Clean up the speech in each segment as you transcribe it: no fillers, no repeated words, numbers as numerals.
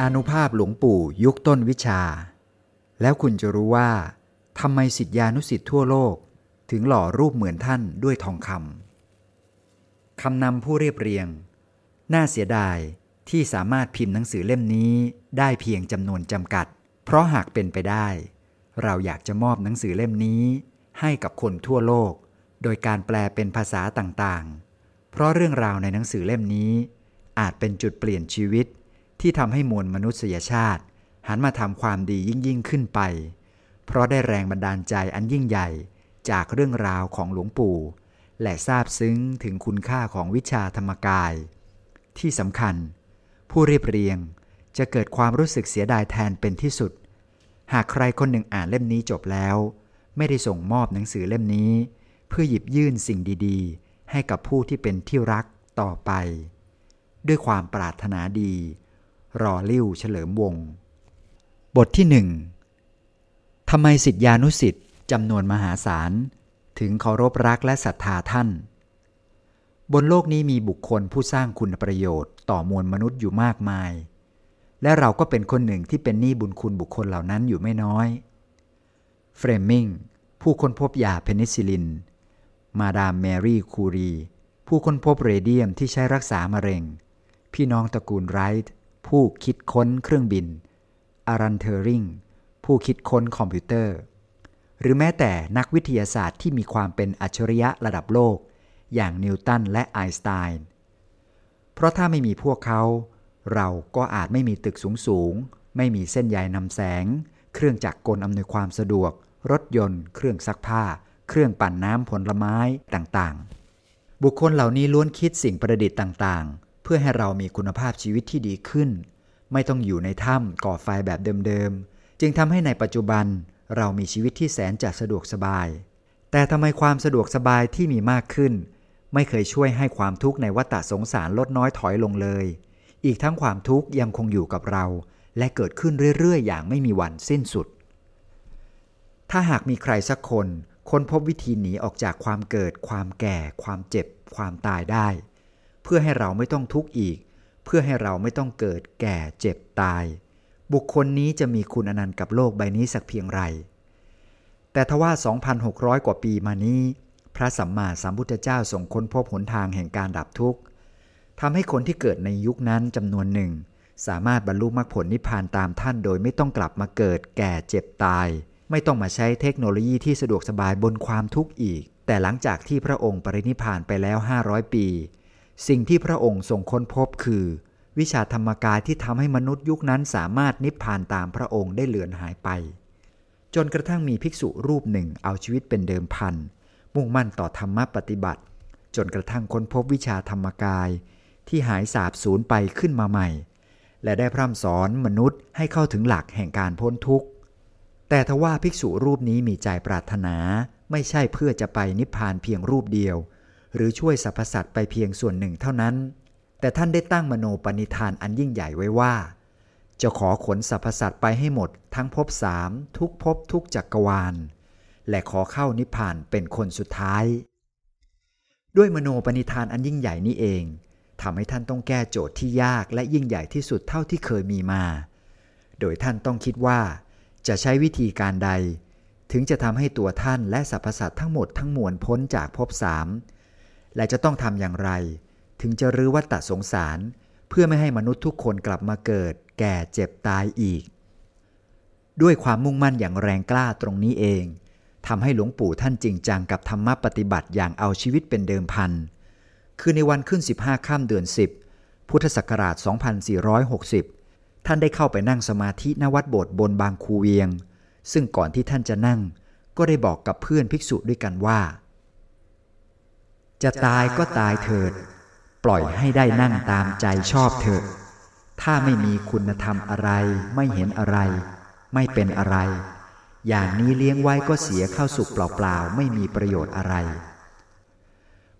อานุภาพหลวงปู่ยุคต้นวิชาแล้วคุณจะรู้ว่าทำไมศิษยานุศิษย์ทั่วโลกถึงหล่อรูปเหมือนท่านด้วยทองคำคำนำผู้เรียบเรียงน่าเสียดายที่สามารถพิมพ์หนังสือเล่มนี้ได้เพียงจำนวนจำกัดเพราะหากเป็นไปได้เราอยากจะมอบหนังสือเล่มนี้ให้กับคนทั่วโลกโดยการแปลเป็นภาษาต่างๆเพราะเรื่องราวในหนังสือเล่มนี้อาจเป็นจุดเปลี่ยนชีวิตที่ทำให้มวลมนุษยชาติหันมาทำความดียิ่งขึ้นไปเพราะได้แรงบันดาลใจอันยิ่งใหญ่จากเรื่องราวของหลวงปู่และซาบซึ้งถึงคุณค่าของวิชาธรรมกายที่สำคัญผู้เรียบเรียงจะเกิดความรู้สึกเสียดายแทนเป็นที่สุดหากใครคนหนึ่งอ่านเล่มนี้จบแล้วไม่ได้ส่งมอบหนังสือเล่มนี้เพื่อหยิบยื่นสิ่งดีๆให้กับผู้ที่เป็นที่รักต่อไปด้วยความปรารถนาดีรอลิ่วเฉลิมวงศ์บทที่หนึ่งทำไมศิษยานุศิษย์จำนวนมหาศาลถึงเคารพรักและศรัทธาท่านบนโลกนี้มีบุคคลผู้สร้างคุณประโยชน์ต่อมวลมนุษย์อยู่มากมายและเราก็เป็นคนหนึ่งที่เป็นหนี้บุญคุณบุคคลเหล่านั้นอยู่ไม่น้อยเฟรมิงผู้ค้นพบยาเพนิซิลินมาดามแมรี่คูรีผู้ค้นพบเรเดียมที่ใช้รักษามะเร็งพี่น้องตระกูลไรท์ผู้คิดค้นเครื่องบินอารันเทอริงผู้คิดค้นคอมพิวเตอร์หรือแม้แต่นักวิทยาศาสตร์ที่มีความเป็นอัจฉริยะระดับโลกอย่างนิวตันและไอน์สไตน์เพราะถ้าไม่มีพวกเขาเราก็อาจไม่มีตึกสูงๆไม่มีเส้นใยนำแสงเครื่องจักรกลอำนวยความสะดวกรถยนต์เครื่องซักผ้าเครื่องปั่นน้ำผลไม้ต่างๆบุคคลเหล่านี้ล้วนคิดสิ่งประดิษฐ์ต่างๆเพื่อให้เรามีคุณภาพชีวิตที่ดีขึ้นไม่ต้องอยู่ในถ้ำก่อไฟแบบเดิมๆจึงทำให้ในปัจจุบันเรามีชีวิตที่แสนจะสะดวกสบายแต่ทำไมความสะดวกสบายที่มีมากขึ้นไม่เคยช่วยให้ความทุกข์ในวัฏสงสารลดน้อยถอยลงเลยอีกทั้งความทุกข์ยังคงอยู่กับเราและเกิดขึ้นเรื่อยๆอย่างไม่มีวันสิ้นสุดถ้าหากมีใครสักคนค้นพบวิธีหนีออกจากความเกิดความแก่ความเจ็บความตายได้เพื่อให้เราไม่ต้องทุกข์อีกเพื่อให้เราไม่ต้องเกิดแก่เจ็บตายบุคคลนี้จะมีคุณอนันต์กับโลกใบนี้สักเพียงไรแต่ทว่า 2,600 กว่าปีมานี้พระสัมมาสัมพุทธเจ้าทรงค้นพบหนทางแห่งการดับทุกข์ทำให้คนที่เกิดในยุคนั้นจำนวนหนึ่งสามารถบรรลุมรรคผลนิพพานตามท่านโดยไม่ต้องกลับมาเกิดแก่เจ็บตายไม่ต้องมาใช้เทคโนโลยีที่สะดวกสบายบนความทุกข์อีกแต่หลังจากที่พระองค์ปรินิพพานไปแล้ว500ปีสิ่งที่พระองค์ทรงค้นพบคือวิชาธรรมกายที่ทำให้มนุษย์ยุคนั้นสามารถนิพพานตามพระองค์ได้เลือนหายไปจนกระทั่งมีภิกษุรูปหนึ่งเอาชีวิตเป็นเดิมพันมุ่งมั่นต่อธรรมปฏิบัติจนกระทั่งค้นพบวิชาธรรมกายที่หายสาบสูญไปขึ้นมาใหม่และได้พร่ำสอนมนุษย์ให้เข้าถึงหลักแห่งการพ้นทุกข์แต่ทว่าภิกษุรูปนี้มีใจปรารถนาไม่ใช่เพื่อจะไปนิพพานเพียงรูปเดียวหรือช่วยสรรพสัตว์ไปเพียงส่วนหนึ่งเท่านั้นแต่ท่านได้ตั้งมโนปณิธานอันยิ่งใหญ่ไว้ว่าจะขอขนสรรพสัตว์ไปให้หมดทั้งภพสามทุกภพทุกจักรวาลและขอเข้านิพพานเป็นคนสุดท้ายด้วยมโนปณิธานอันยิ่งใหญ่นี้เองทำให้ท่านต้องแก้โจทย์ที่ยากและยิ่งใหญ่ที่สุดเท่าที่เคยมีมาโดยท่านต้องคิดว่าจะใช้วิธีการใดถึงจะทำให้ตัวท่านและสรรพสัตว์ทั้งหมดทั้งมวลพ้นจากภพสามและจะต้องทำอย่างไรถึงจะรื้อวัฏสงสารเพื่อไม่ให้มนุษย์ทุกคนกลับมาเกิดแก่เจ็บตายอีกด้วยความมุ่งมั่นอย่างแรงกล้าตรงนี้เองทำให้หลวงปู่ท่านจริงจังกับธรรมปฏิบัติอย่างเอาชีวิตเป็นเดิมพันคือในวันขึ้น15ค่ำเดือน10พุทธศักราช2460ท่านได้เข้าไปนั่งสมาธิณวัดโบสถ์บนบางคูเวียงซึ่งก่อนที่ท่านจะนั่งก็ได้บอกกับเพื่อนภิกษุด้วยกันว่าจะตายก็ตายเถิดปล่อยให้ได้นั่งตามใจชอบเถิดถ้าไม่มีคุณธรรมอะไรไม่เห็นอะไรไม่เป็นอะไรอย่างนี้เลี้ยงไว้ก็เสียเข้าสุขเปล่าๆไม่มีประโยชน์อะไร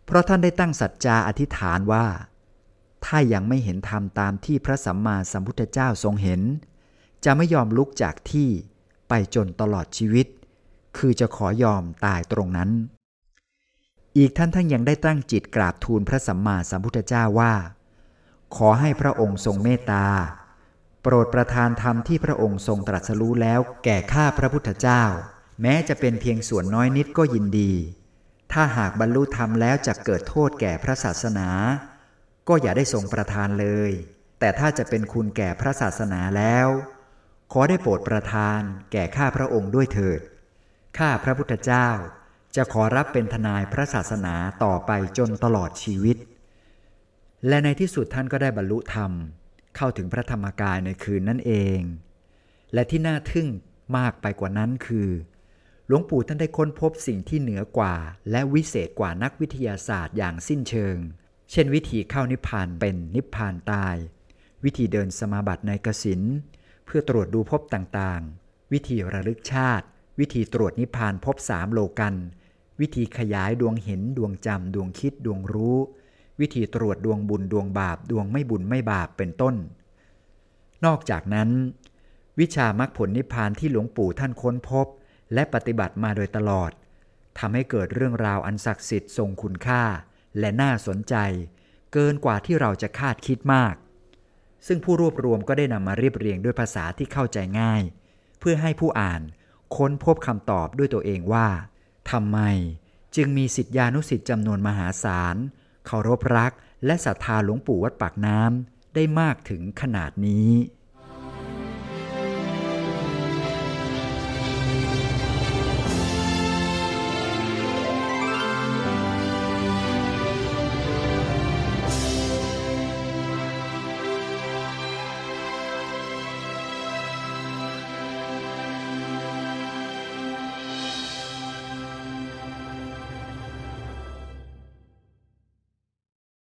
เพราะท่านได้ตั้งสัจจาอธิษฐานว่าถ้ายังไม่เห็นธรรมตามที่พระสัมมาสัมพุทธเจ้าทรงเห็นจะไม่ยอมลุกจากที่ไปจนตลอดชีวิตคือจะขอยอมตายตรงนั้นอีกท่านยังได้ตั้งจิตกราบทูลพระสัมมาสัมพุทธเจ้าว่าขอให้พระองค์ทรงเมตตา โปรดประทานธรรมที่พระองค์ทรงตรัสรู้แล้วแก่ข้าพระพุทธเจ้าแม้จะเป็นเพียงส่วนน้อยนิดก็ยินดีถ้าหากบรรลุธรรมแล้วจะเกิดโทษแก่พระศาสนาก็อย่าได้ทรงประทานเลยแต่ถ้าจะเป็นคุณแก่พระศาสนาแล้วขอได้โปรดประทานแก่ข้าพระองค์ด้วยเถิดข้าพระพุทธเจ้าจะขอรับเป็นทนายพระศาสนาต่อไปจนตลอดชีวิตและในที่สุดท่านก็ได้บรรลุธรรมเข้าถึงพระธรรมกายในคืนนั่นเองและที่น่าทึ่งมากไปกว่านั้นคือหลวงปู่ท่านได้ค้นพบสิ่งที่เหนือกว่าและวิเศษกว่านักวิทยาศาสตร์อย่างสิ้นเชิงเช่นวิธีเข้านิพพานเป็นนิพพานตายวิธีเดินสมาบัติในกสิณเพื่อตรวจดูภพต่างๆวิธีระลึกชาติวิธีตรวจนิพพานภพสามโลกันวิธีขยายดวงเห็นดวงจำดวงคิดดวงรู้วิธีตรวจดวงบุญดวงบาปดวงไม่บุญไม่บาปเป็นต้นนอกจากนั้นวิชามรรคผลนิพพานที่หลวงปู่ท่านค้นพบและปฏิบัติมาโดยตลอดทำให้เกิดเรื่องราวอันศักดิ์สิทธิ์ทรงคุณค่าและน่าสนใจเกินกว่าที่เราจะคาดคิดมากซึ่งผู้รวบรวมก็ได้นำมาเรียบเรียงด้วยภาษาที่เข้าใจง่ายเพื่อให้ผู้อ่านค้นพบคำตอบด้วยตัวเองว่าทำไมจึงมีศิษยานุศิษย์จำนวนมหาศาลเคารพรักและศรัทธาหลวงปู่วัดปากน้ำได้มากถึงขนาดนี้